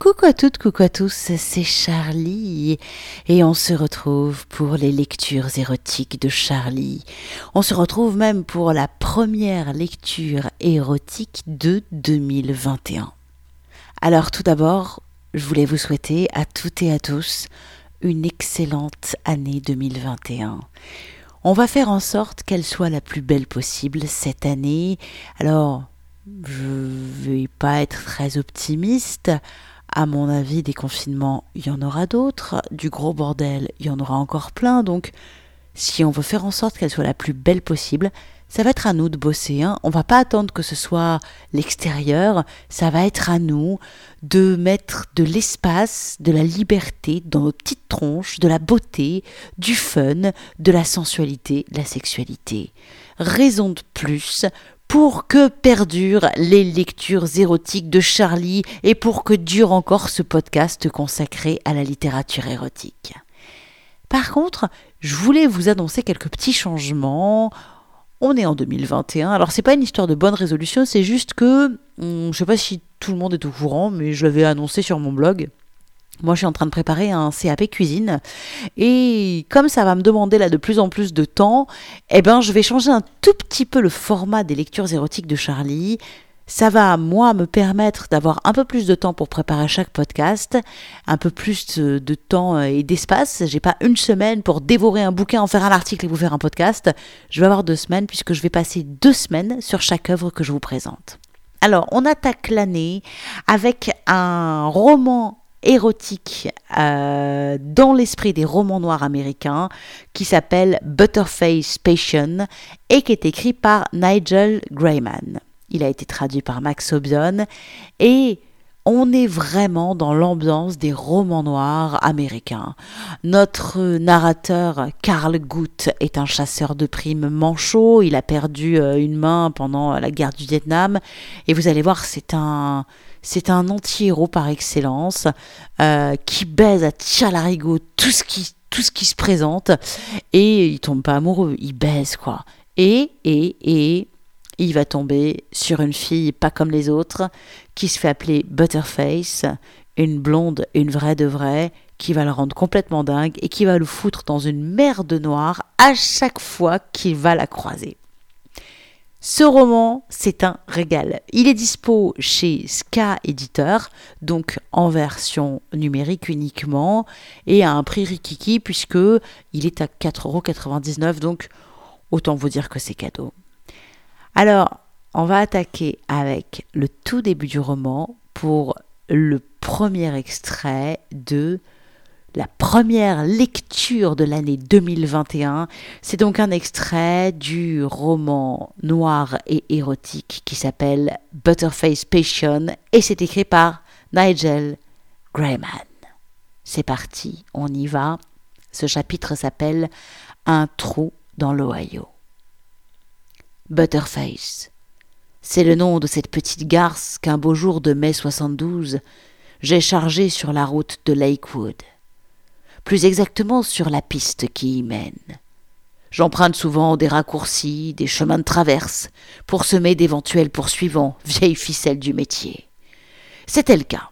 Coucou à toutes, coucou à tous, c'est Charlie et on se retrouve pour les lectures érotiques de Charlie. On se retrouve même pour la première lecture érotique de 2021. Alors tout d'abord, je voulais vous souhaiter à toutes et à tous une excellente année 2021. On va faire en sorte qu'elle soit la plus belle possible cette année. Alors, je vais pas être très optimiste. À mon avis, des confinements, il y en aura d'autres. Du gros bordel, il y en aura encore plein. Donc, si on veut faire en sorte qu'elle soit la plus belle possible, ça va être à nous de bosser. On va pas attendre que ce soit l'extérieur. Ça va être à nous de mettre de l'espace, de la liberté dans nos petites tronches, de la beauté, du fun, de la sensualité, de la sexualité. Raison de plus pour que perdurent les lectures érotiques de Charlie et pour que dure encore ce podcast consacré à la littérature érotique. Par contre, je voulais vous annoncer quelques petits changements. On est en 2021, alors c'est pas une histoire de bonne résolution, c'est juste que, je sais pas si tout le monde est au courant, mais je l'avais annoncé sur mon blog. Moi, je suis en train de préparer un CAP cuisine et comme ça va me demander là de plus en plus de temps, je vais changer un tout petit peu le format des lectures érotiques de Charlie. Ça va, moi, me permettre d'avoir un peu plus de temps pour préparer chaque podcast, un peu plus de temps et d'espace. J'ai pas une semaine pour dévorer un bouquin, en faire un article et vous faire un podcast. Je vais avoir 2 semaines puisque je vais passer 2 semaines sur chaque œuvre que je vous présente. Alors, on attaque l'année avec un roman érotique dans l'esprit des romans noirs américains qui s'appelle Butterface Passion et qui est écrit par Nigel Grayman. Il a été traduit par Max Hobson et on est vraiment dans l'ambiance des romans noirs américains. Notre narrateur, Carl Guth, est un chasseur de primes manchot. Il a perdu une main pendant la guerre du Vietnam. Et vous allez voir, c'est un anti-héros par excellence qui baise à tchalarigot tout ce qui se présente. Et il tombe pas amoureux, il baise quoi. Et il va tomber sur une fille pas comme les autres, qui se fait appeler Butterface, une blonde, une vraie de vraie, qui va le rendre complètement dingue et qui va le foutre dans une merde noire à chaque fois qu'il va la croiser. Ce roman, c'est un régal. Il est dispo chez Ska Éditeur, donc en version numérique uniquement, et à un prix rikiki puisque il est à 4,99€, donc autant vous dire que c'est cadeau. Alors, on va attaquer avec le tout début du roman pour le premier extrait de la première lecture de l'année 2021. C'est donc un extrait du roman noir et érotique qui s'appelle Butterface Passion et c'est écrit par Nigel Grayman. C'est parti, on y va. Ce chapitre s'appelle Un trou dans l'Ohio. Butterface, c'est le nom de cette petite garce qu'un beau jour de mai 72, j'ai chargée sur la route de Lakewood. Plus exactement sur la piste qui y mène. J'emprunte souvent des raccourcis, des chemins de traverse, pour semer d'éventuels poursuivants, vieilles ficelles du métier. C'était le cas.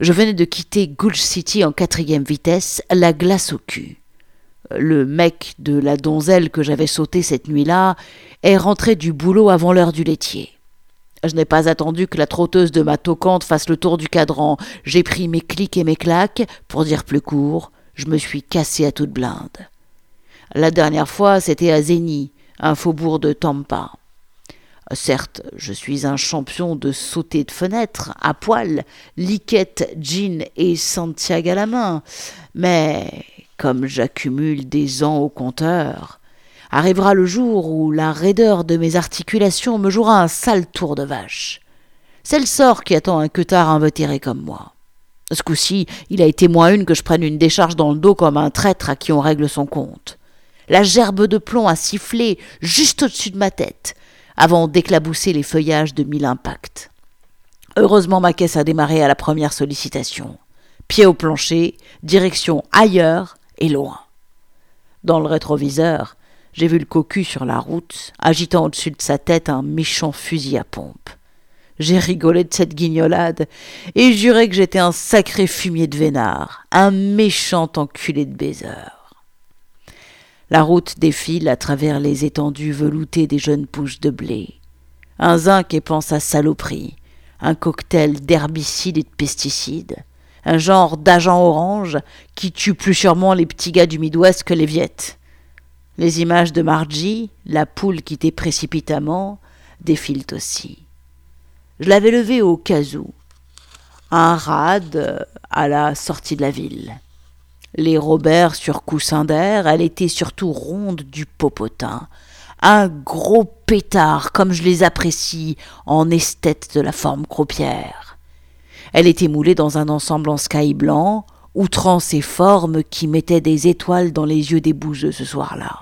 Je venais de quitter Gulch City en 4e vitesse, la glace au cul. Le mec de la donzelle que j'avais sauté cette nuit-là est rentré du boulot avant l'heure du laitier. Je n'ai pas attendu que la trotteuse de ma toquante fasse le tour du cadran. J'ai pris mes clics et mes claques, pour dire plus court, je me suis cassé à toute blinde. La dernière fois, c'était à Zény, un faubourg de Tampa. Certes, je suis un champion de sauter de fenêtre, à poil, liquette, jean et Santiago à la main, mais comme j'accumule des ans au compteur, arrivera le jour où la raideur de mes articulations me jouera un sale tour de vache. C'est le sort qui attend un queutard invétéré comme moi. Ce coup-ci, il a été moins une que je prenne une décharge dans le dos comme un traître à qui on règle son compte. La gerbe de plomb a sifflé juste au-dessus de ma tête, avant d'éclabousser les feuillages de 1000 impacts. Heureusement, ma caisse a démarré à la première sollicitation. Pied au plancher, direction ailleurs, et loin. Dans le rétroviseur, j'ai vu le cocu sur la route, agitant au-dessus de sa tête un méchant fusil à pompe. J'ai rigolé de cette guignolade et juré que j'étais un sacré fumier de vénard, un méchant enculé de baiser. La route défile à travers les étendues veloutées des jeunes pousses de blé. Un zinc épanse à saloperie, un cocktail d'herbicides et de pesticides, un genre d'agent orange qui tue plus sûrement les petits gars du Midwest que les Viettes. Les images de Margie, la poule quittée précipitamment, défilent aussi. Je l'avais levée au cas où, un rade à la sortie de la ville. Les Robert sur coussin d'air, elle était surtout ronde du popotin. Un gros pétard, comme je les apprécie, en esthète de la forme croupière. Elle était moulée dans un ensemble en sky blanc, outrant ses formes qui mettaient des étoiles dans les yeux des bougeux ce soir-là.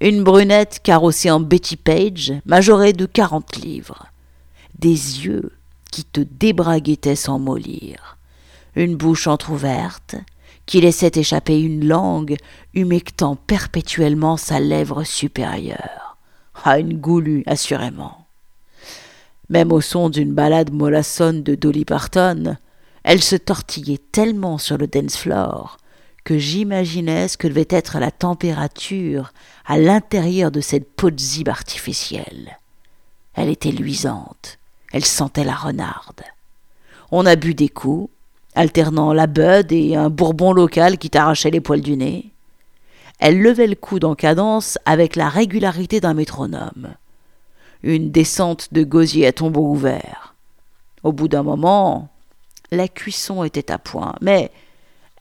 Une brunette carrossée en Betty Page, majorée de 40 livres. Des yeux qui te débraguettaient sans mollir. Une bouche entr'ouverte, qui laissait échapper une langue, humectant perpétuellement sa lèvre supérieure. Ah, une goulue, assurément. Même au son d'une ballade mollassonne de Dolly Parton, elle se tortillait tellement sur le dance floor que j'imaginais ce que devait être la température à l'intérieur de cette peau de zib artificielle. Elle était luisante, elle sentait la renarde. On a bu des coups, alternant la bud et un bourbon local qui t'arrachait les poils du nez. Elle levait le coude en cadence avec la régularité d'un métronome. Une descente de gosier à tombeau ouvert. Au bout d'un moment, la cuisson était à point, mais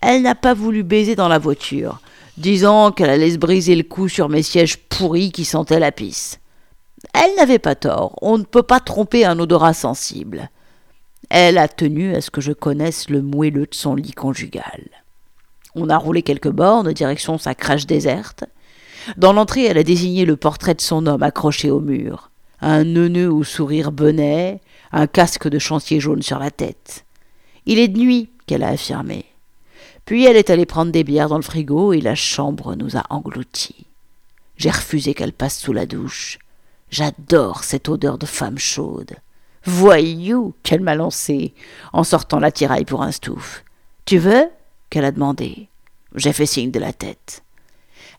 elle n'a pas voulu baiser dans la voiture, disant qu'elle allait se briser le cou sur mes sièges pourris qui sentaient la pisse. Elle n'avait pas tort, on ne peut pas tromper un odorat sensible. Elle a tenu à ce que je connaisse le moelleux de son lit conjugal. On a roulé quelques bornes, direction sa crèche déserte. Dans l'entrée, elle a désigné le portrait de son homme accroché au mur. Un neuneu au sourire bonnet, un casque de chantier jaune sur la tête. Il est de nuit, qu'elle a affirmé. Puis elle est allée prendre des bières dans le frigo et la chambre nous a engloutis. J'ai refusé qu'elle passe sous la douche. J'adore cette odeur de femme chaude. « Voyou !» qu'elle m'a lancé, en sortant la tiraille pour un stouf. « Tu veux ?» qu'elle a demandé. J'ai fait signe de la tête.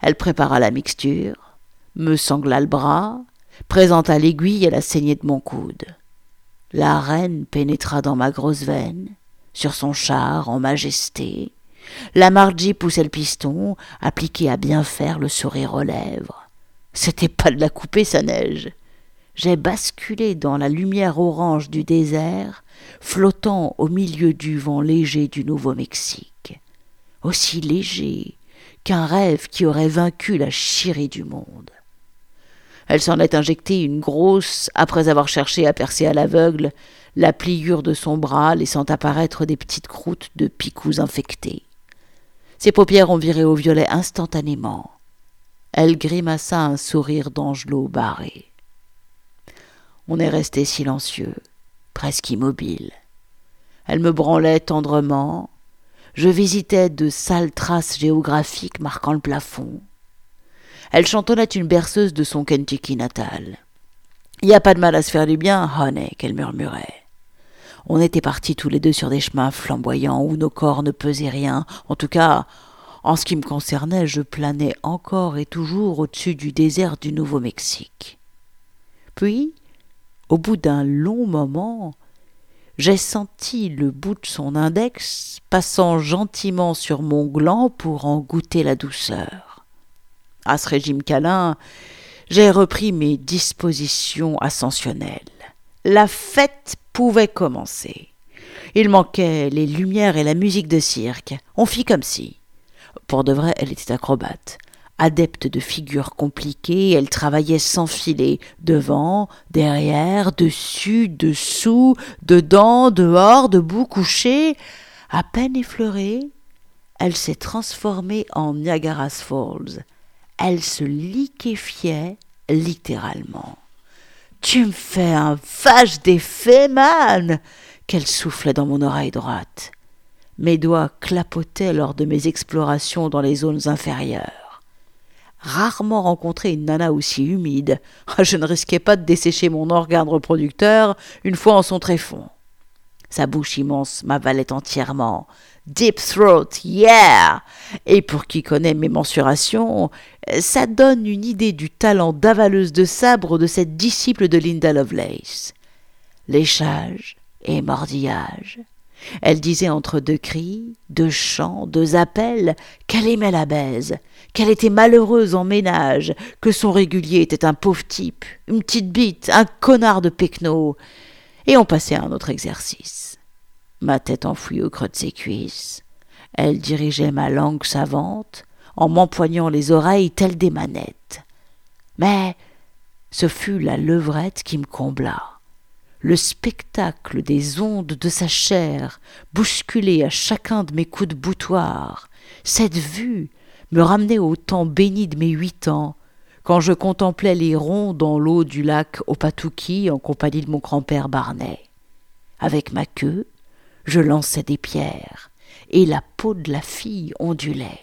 Elle prépara la mixture, me sangla le bras, présenta l'aiguille à la saignée de mon coude. La reine pénétra dans ma grosse veine, sur son char en majesté. La Margie poussait le piston, appliquée à bien faire le sourire aux lèvres. C'était pas de la couper, sa neige. J'ai basculé dans la lumière orange du désert, flottant au milieu du vent léger du Nouveau-Mexique. Aussi léger qu'un rêve qui aurait vaincu la chirie du monde. Elle s'en est injectée une grosse, après avoir cherché à percer à l'aveugle, la pliure de son bras laissant apparaître des petites croûtes de picous infectés. Ses paupières ont viré au violet instantanément. Elle grimaça un sourire d'angelot barré. On est resté silencieux, presque immobile. Elle me branlait tendrement. Je visitais de sales traces géographiques marquant le plafond. Elle chantonnait une berceuse de son Kentucky natal. « Y a pas de mal à se faire du bien, honey », qu'elle murmurait. On était partis tous les deux sur des chemins flamboyants où nos corps ne pesaient rien. En tout cas, en ce qui me concernait, je planais encore et toujours au-dessus du désert du Nouveau-Mexique. Puis, au bout d'un long moment, j'ai senti le bout de son index passant gentiment sur mon gland pour en goûter la douceur. À ce régime câlin, j'ai repris mes dispositions ascensionnelles. La fête pouvait commencer. Il manquait les lumières et la musique de cirque. On fit comme si. Pour de vrai, elle était acrobate. Adepte de figures compliquées, elle travaillait sans filet, devant, derrière, dessus, dessous, dedans, dehors, debout, couchée. À peine effleurée, elle s'est transformée en Niagara Falls. Elle se liquéfiait littéralement. « Tu me fais un vache d'effet, man !» qu'elle soufflait dans mon oreille droite. Mes doigts clapotaient lors de mes explorations dans les zones inférieures. rarement rencontré une nana aussi humide. Je ne risquais pas de dessécher mon organe reproducteur une fois en son tréfonds. Sa bouche immense m'avalait entièrement. « Deep throat, yeah !» Et pour qui connaît mes mensurations, ça donne une idée du talent d'avaleuse de sabre de cette disciple de Linda Lovelace. Léchage et mordillage. Elle disait entre deux cris, deux chants, deux appels, qu'elle aimait la baise, qu'elle était malheureuse en ménage, que son régulier était un pauvre type, une petite bite, un connard de pecno. Et on passait à un autre exercice. Ma tête enfouie au creux de ses cuisses. Elle dirigeait ma langue savante en m'empoignant les oreilles telles des manettes. Mais ce fut la levrette qui me combla. Le spectacle des ondes de sa chair, bousculée à chacun de mes coups de boutoir, cette vue me ramenait au temps béni de mes 8 ans, quand je contemplais les ronds dans l'eau du lac Opatouki en compagnie de mon grand-père Barnet. Avec ma queue, je lançais des pierres, et la peau de la fille ondulait.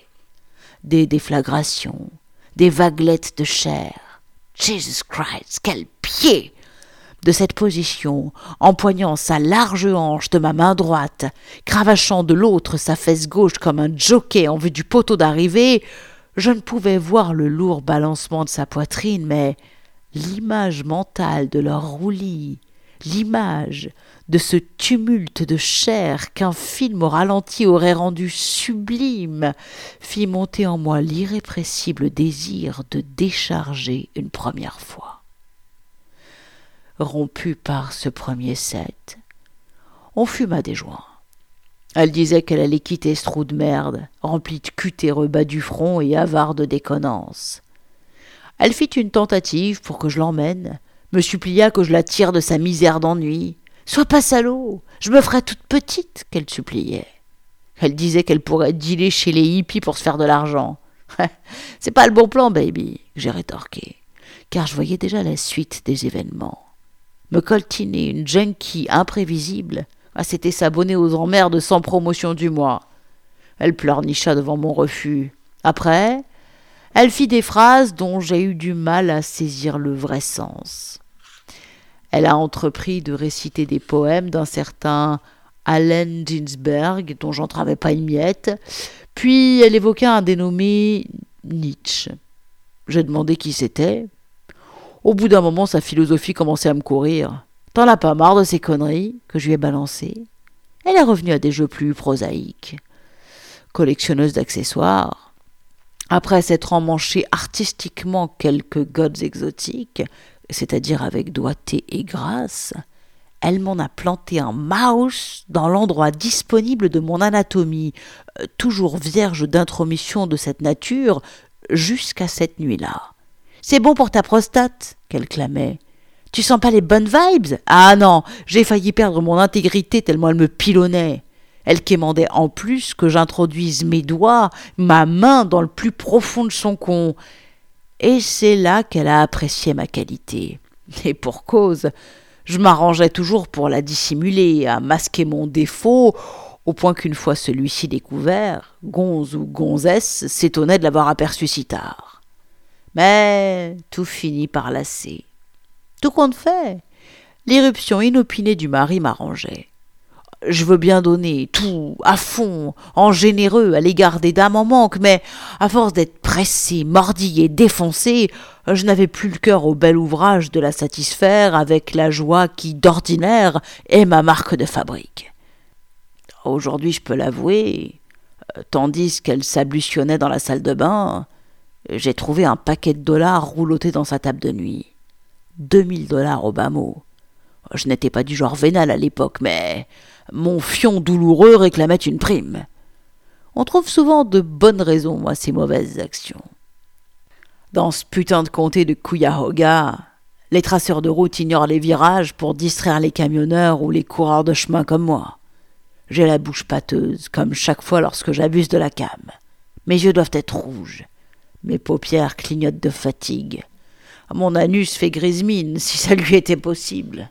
Des déflagrations, des vaguelettes de chair. Jesus Christ, quel pied! De cette position, empoignant sa large hanche de ma main droite, cravachant de l'autre sa fesse gauche comme un jockey en vue du poteau d'arrivée, je ne pouvais voir le lourd balancement de sa poitrine, mais l'image mentale de leur roulis, l'image de ce tumulte de chair qu'un film au ralenti aurait rendu sublime, fit monter en moi l'irrépressible désir de décharger une première fois. Rompu par ce premier set, on fuma des joints. Elle disait qu'elle allait quitter ce trou de merde, rempli de culs et rebats du front et avare de déconnance. Elle fit une tentative pour que je l'emmène, me supplia que je la tire de sa misère d'ennui. « Sois pas salaud, je me ferai toute petite » qu'elle suppliait. Elle disait qu'elle pourrait dealer chez les hippies pour se faire de l'argent. « C'est pas le bon plan, baby » j'ai rétorqué, car je voyais déjà la suite des événements. Me coltiner une junkie imprévisible, c'était s'abonner aux emmerdes sans promotion du mois. Elle pleurnicha devant mon refus. Après, elle fit des phrases dont j'ai eu du mal à saisir le vrai sens. Elle a entrepris de réciter des poèmes d'un certain Allen Ginsberg, dont j'entravais pas une miette, puis elle évoqua un dénommé Nietzsche. J'ai demandé qui c'était. Au bout d'un moment, sa philosophie commençait à me courir. « T'en as pas marre de ces conneries ?» que je lui ai balancées. Elle est revenue à des jeux plus prosaïques. Collectionneuse d'accessoires. Après s'être emmanchée artistiquement quelques godes exotiques, c'est-à-dire avec doigté et grâce, elle m'en a planté un mouse dans l'endroit disponible de mon anatomie, toujours vierge d'intromission de cette nature, jusqu'à cette nuit-là. « C'est bon pour ta prostate !» qu'elle clamait. « Tu sens pas les bonnes vibes ? » ?»« Ah non, j'ai failli perdre mon intégrité tellement elle me pilonnait. » Elle quémandait en plus que j'introduise mes doigts, ma main dans le plus profond de son con. Et c'est là qu'elle a apprécié ma qualité. Et pour cause, je m'arrangeais toujours pour la dissimuler, à masquer mon défaut, au point qu'une fois celui-ci découvert, gonze ou gonzesse s'étonnait de l'avoir aperçu si tard. Mais tout finit par lasser. Tout compte fait, l'irruption inopinée du mari m'arrangeait. Je veux bien donner tout, à fond, en généreux à l'égard des dames en manque, mais à force d'être pressée, mordillée, défoncée, je n'avais plus le cœur au bel ouvrage de la satisfaire avec la joie qui, d'ordinaire, est ma marque de fabrique. Aujourd'hui, je peux l'avouer, tandis qu'elle s'ablutionnait dans la salle de bain, j'ai trouvé un paquet de dollars rouloté dans sa table de nuit. 2000 dollars au bas mot. Je n'étais pas du genre vénal à l'époque, mais mon fion douloureux réclamait une prime. On trouve souvent de bonnes raisons à ces mauvaises actions. Dans ce putain de comté de Cuyahoga, les traceurs de route ignorent les virages pour distraire les camionneurs ou les coureurs de chemin comme moi. J'ai la bouche pâteuse, comme chaque fois lorsque j'abuse de la came. Mes yeux doivent être rouges. Mes paupières clignotent de fatigue. Mon anus fait grise mine, si ça lui était possible.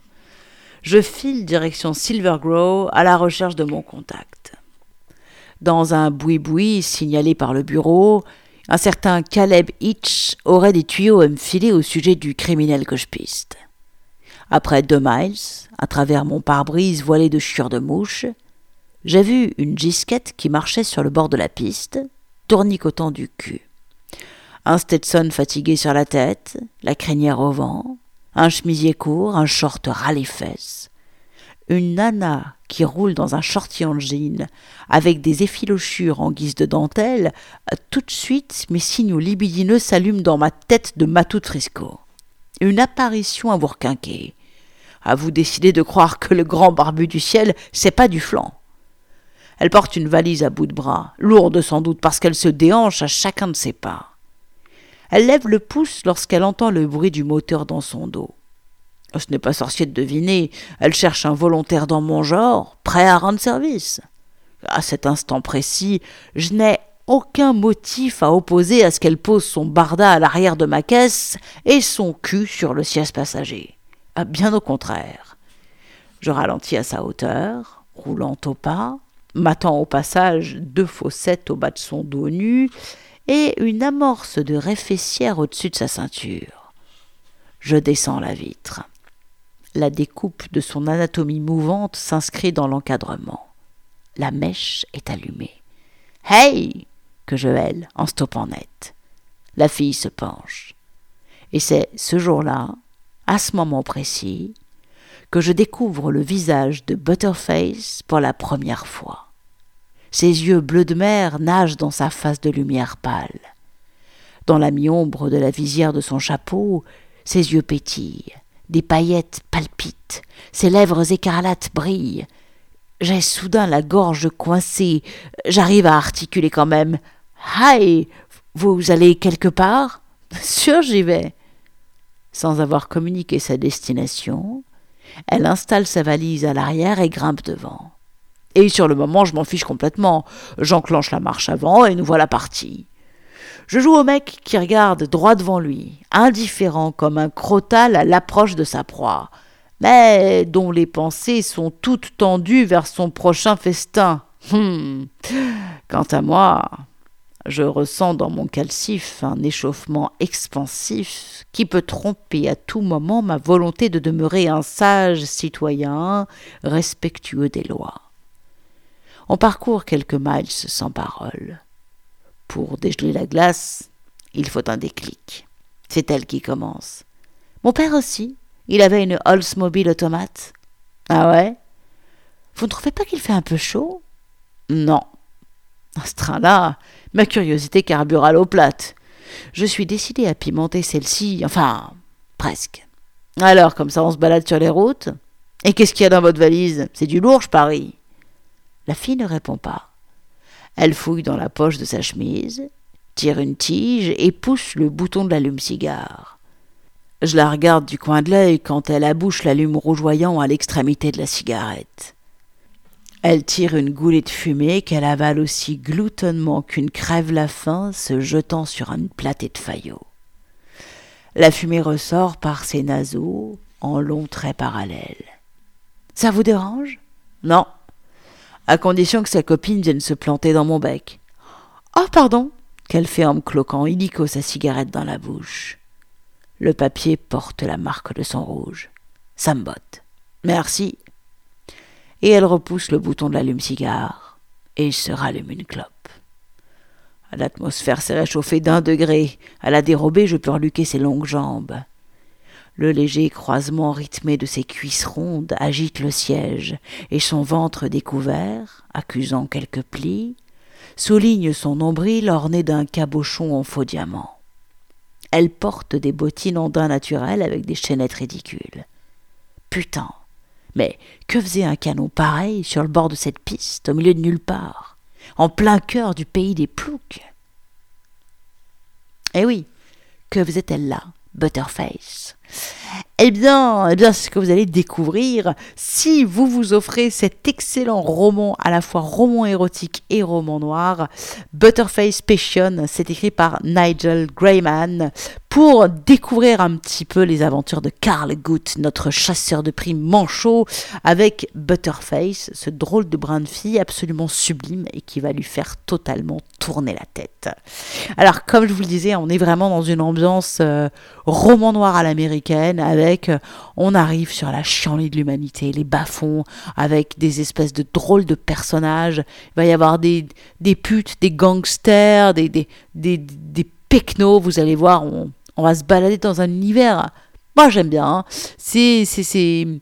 Je file direction Silver Grove à la recherche de mon contact. Dans un boui-boui signalé par le bureau, Un certain Caleb Hitch aurait des tuyaux à me filer au sujet du criminel que je piste. Après 2 miles, à travers mon pare-brise voilé de chiures de mouches, j'ai vu une gisquette qui marchait sur le bord de la piste, tournicotant du cul. Un Stetson fatigué sur la tête, la crinière au vent, un chemisier court, un short ras les fesses. Une nana qui roule dans un shorty en jean, avec des effilochures en guise de dentelle. Tout de suite, mes signaux libidineux s'allument dans ma tête de matou de Frisco. Une apparition à vous requinquer, à vous décider de croire que le grand barbu du ciel, c'est pas du flanc. Elle porte une valise à bout de bras, lourde sans doute parce qu'elle se déhanche à chacun de ses pas. Elle lève le pouce lorsqu'elle entend le bruit du moteur dans son dos. Ce n'est pas sorcier de deviner, elle cherche un volontaire dans mon genre, prêt à rendre service. À cet instant précis, je n'ai aucun motif à opposer à ce qu'elle pose son barda à l'arrière de ma caisse et son cul sur le siège passager. Bien au contraire. Je ralentis à sa hauteur, roulant au pas, m'attends au passage 2 fossettes au bas de son dos nu et une amorce de raie fessière au-dessus de sa ceinture. Je descends la vitre. La découpe de son anatomie mouvante s'inscrit dans l'encadrement. La mèche est allumée. « Hey !» que je hèle en stoppant net. La fille se penche. Et c'est ce jour-là, à ce moment précis, que je découvre le visage de Butterface pour la première fois. Ses yeux bleus de mer nagent dans sa face de lumière pâle. Dans la mi-ombre de la visière de son chapeau, ses yeux pétillent, des paillettes palpitent, ses lèvres écarlates brillent. J'ai soudain la gorge coincée, j'arrive à articuler quand même. « Hi, vous allez quelque part ?»« Sûr, j'y vais !» Sans avoir communiqué sa destination, elle installe sa valise à l'arrière et grimpe devant. Et sur le moment, je m'en fiche complètement. J'enclenche la marche avant et nous voilà partis. Je joue au mec qui regarde droit devant lui, indifférent comme un crotal à l'approche de sa proie, mais dont les pensées sont toutes tendues vers son prochain festin. Quant à moi, je ressens dans mon calcif un échauffement expansif qui peut tromper à tout moment ma volonté de demeurer un sage citoyen respectueux des lois. On parcourt quelques miles sans parole. Pour dégeler la glace, il faut un déclic. C'est elle qui commence. Mon père aussi, il avait une Oldsmobile automate. Ah ouais ? Vous ne trouvez pas qu'il fait un peu chaud ? Non. Dans ce train-là, ma curiosité carbure à l'eau plate. Je suis décidée à pimenter celle-ci, enfin, presque. Alors, comme ça, on se balade sur les routes ? Et qu'est-ce qu'il y a dans votre valise ? C'est du lourd, je parie. La fille ne répond pas. Elle fouille dans la poche de sa chemise, tire une tige et pousse le bouton de l'allume-cigare. Je la regarde du coin de l'œil quand elle abouche l'allume rougeoyant à l'extrémité de la cigarette. Elle tire une goulée de fumée qu'elle avale aussi gloutonnement qu'une crève la faim se jetant sur une platée de faillot. La fumée ressort par ses naseaux en longs traits parallèles. « Ça vous dérange ? » « Non. » à condition que sa copine vienne se planter dans mon bec. « Oh, pardon !» qu'elle fait en me cloquant illico sa cigarette dans la bouche. Le papier porte la marque de son rouge. Ça me botte. « Merci !» Et elle repousse le bouton de l'allume-cigare et se rallume une clope. L'atmosphère s'est réchauffée d'1 degré. À la dérobée, je perluquais ses longues jambes. Le léger croisement rythmé de ses cuisses rondes agite le siège, et son ventre découvert, accusant quelques plis, souligne son nombril orné d'un cabochon en faux diamant. Elle porte des bottines en daim naturel avec des chaînettes ridicules. Putain, mais que faisait un canon pareil sur le bord de cette piste, au milieu de nulle part, en plein cœur du pays des ploucs ? Eh oui, que faisait-elle là ? Butterface. Eh bien, c'est ce que vous allez découvrir si vous vous offrez cet excellent roman, à la fois roman érotique et roman noir, Butterface Passion, c'est écrit par Nigel Grayman, pour découvrir un petit peu les aventures de Carl Guth, notre chasseur de primes manchot, avec Butterface, ce drôle de brin de fille absolument sublime et qui va lui faire totalement tourner la tête. Alors, comme je vous le disais, on est vraiment dans une ambiance roman noir à l'américaine, avec on arrive sur la chienlit de l'humanité, les bas-fonds, avec des espèces de drôles de personnages. Il va y avoir des putes, des gangsters, des pecnos, vous allez voir, on va se balader dans un univers. Moi, j'aime bien. Hein. C'est haut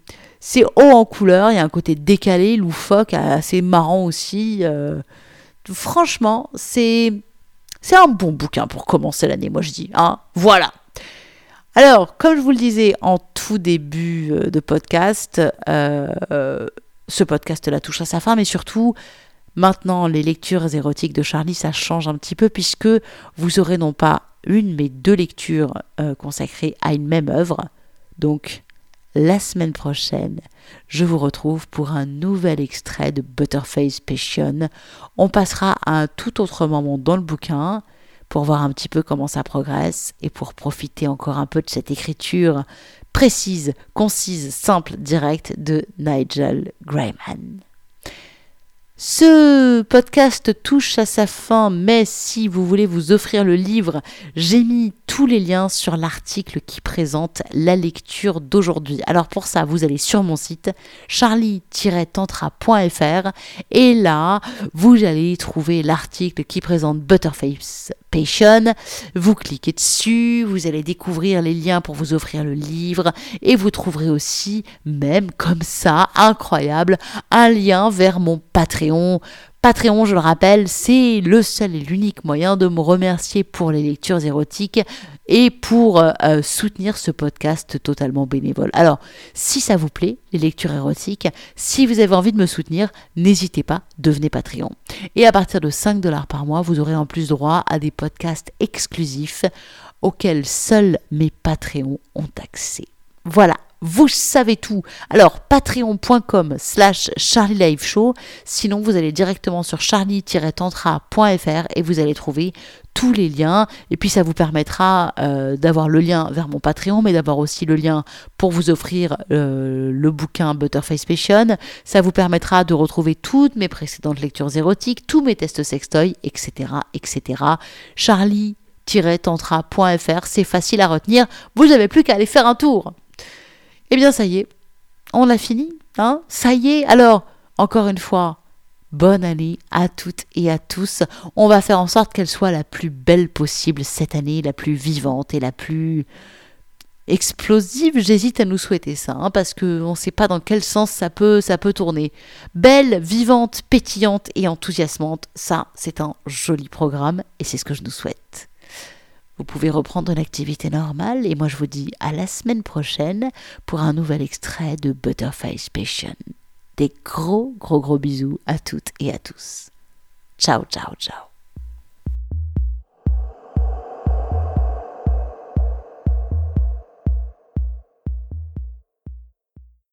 en couleur. Il y a un côté décalé, loufoque, assez marrant aussi. Franchement, c'est un bon bouquin pour commencer l'année, moi je dis. Hein. Voilà. Alors, comme je vous le disais en tout début de podcast, ce podcast-là touche à sa fin, mais surtout... Maintenant, les lectures érotiques de Charlie, ça change un petit peu puisque vous aurez non pas une, mais deux lectures consacrées à une même œuvre. Donc, la semaine prochaine, je vous retrouve pour un nouvel extrait de Butterface Passion. On passera à un tout autre moment dans le bouquin pour voir un petit peu comment ça progresse et pour profiter encore un peu de cette écriture précise, concise, simple, directe de Nigel Grayman. Ce podcast touche à sa fin, mais si vous voulez vous offrir le livre, j'ai mis tous les liens sur l'article qui présente la lecture d'aujourd'hui. Alors pour ça, vous allez sur mon site charlie-tantra.fr et là, vous allez trouver l'article qui présente Butterface Passion. Vous cliquez dessus, vous allez découvrir les liens pour vous offrir le livre et vous trouverez aussi, même comme ça, incroyable, un lien vers mon Patreon. Patreon, je le rappelle, c'est le seul et l'unique moyen de me remercier pour les lectures érotiques et pour soutenir ce podcast totalement bénévole. Alors, si ça vous plaît, les lectures érotiques, si vous avez envie de me soutenir, n'hésitez pas, devenez Patreon. Et à partir de 5$ par mois, vous aurez en plus droit à des podcasts exclusifs auxquels seuls mes Patreons ont accès. Voilà. Vous savez tout. Alors, patreon.com/charlieliveshow. Sinon, vous allez directement sur charlie-tantra.fr et vous allez trouver tous les liens. Et puis, ça vous permettra d'avoir le lien vers mon Patreon, mais d'avoir aussi le lien pour vous offrir le bouquin Butterface Passion. Ça vous permettra de retrouver toutes mes précédentes lectures érotiques, tous mes tests sextoys, etc., etc. charlie-tantra.fr, c'est facile à retenir. Vous n'avez plus qu'à aller faire un tour. Eh bien, ça y est, on a fini, hein ? Ça y est, alors, encore une fois, bonne année à toutes et à tous. On va faire en sorte qu'elle soit la plus belle possible cette année, la plus vivante et la plus explosive. J'hésite à nous souhaiter ça, hein, parce qu'on ne sait pas dans quel sens ça peut tourner. Belle, vivante, pétillante et enthousiasmante, ça, c'est un joli programme et c'est ce que je nous souhaite. Vous pouvez reprendre l'activité normale et moi je vous dis à la semaine prochaine pour un nouvel extrait de Butterface Passion. Des gros bisous à toutes et à tous. Ciao, ciao, ciao.